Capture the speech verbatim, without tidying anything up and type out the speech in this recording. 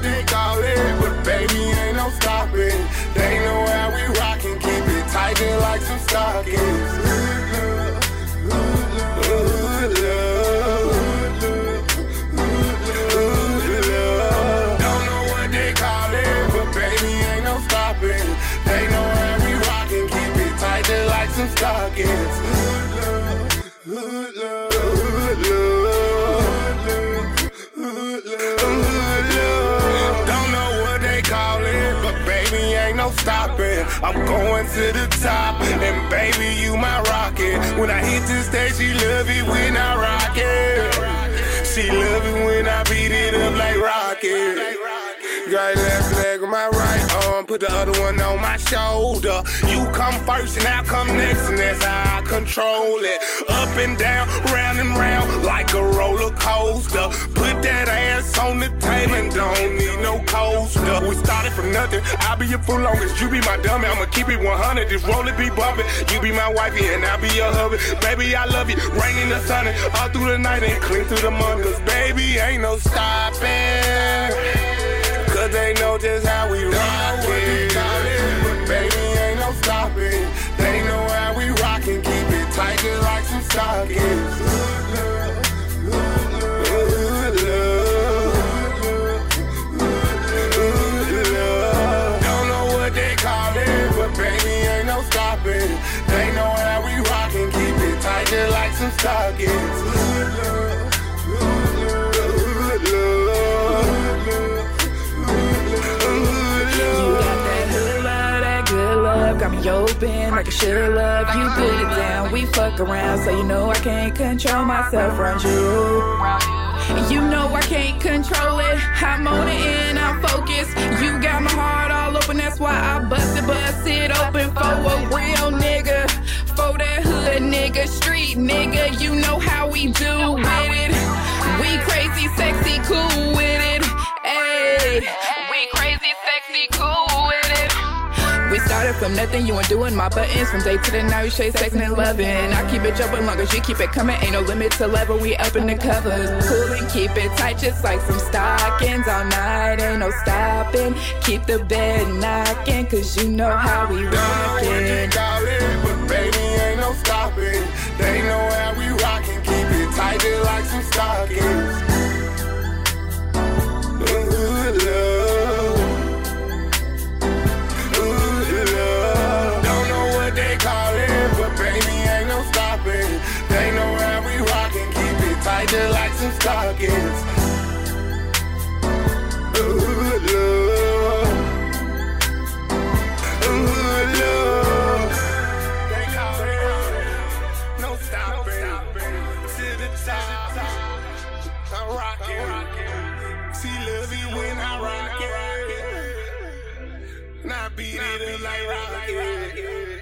They call it, but baby, ain't no stopping. They know how we rockin', keep it tight and like some stockings. Ooh, love, ooh, love, ooh, love. Don't know what they call it, but baby, ain't no stopping. They know how we rockin', keep it tight and like some stockings. Ooh, love, ooh, love. Stopping. I'm going to the top, and baby, you my rocket. When I hit the stage, she love it when I rock it. She love it when I beat it up like rocket. Got your left leg on my right arm, put the other one on my shoulder. You come first and I come next, and that's how I control it. Up and down, round and round, like a roller coaster. Put that ass on the table and don't need no coaster. We started from nothing, I'll be your fool long as you be my dummy. I'ma keep it one hundred, this roller be bumping. You be my wifey and I'll be your hubby. Baby, I love you, rain in the sun and all through the night and clean through the month. Cause baby, ain't no stopping. They know just how we rock it. But baby, ain't no stopping. They know how we rockin', keep it tight just like some stockings. Ooh, love, ooh, love. Don't know what they call it, but baby, ain't no stopping. They know how we rockin', keep it tight just like some stockings. Ooh, love. Got me open like I should've loved you. Put it down, we fuck around, so you know I can't control myself around you. You know I can't control it. I'm on it and I'm focused. You got my heart all open, that's why I bust it, bust it open for a real nigga, for that hood nigga, street nigga. You know how we do with it. We crazy, sexy, cool with it. Ayy, we crazy, sexy, cool with it. We started from nothing, you ain't doing my buttons. From day to the night, you shade sexin' and lovin'. I keep it jumpin' long as you keep it comin'. Ain't no limit to level, we up in the covers. Cool and keep it tight, just like some stockings. All night, ain't no stoppin'. Keep the bed knockin', cause you know how we rockin'. Don't know what you call it, but baby, ain't no stoppin'. They know how we rockin', keep it tight, just like some stockings. Ooh, love. They know how we rockin', keep it tight just like some stockings. Ooh, love. Ooh, love. They call it, no stopping. To the top, I'm rockin'. She loves it when I rock it. And I beat it up like rockin'.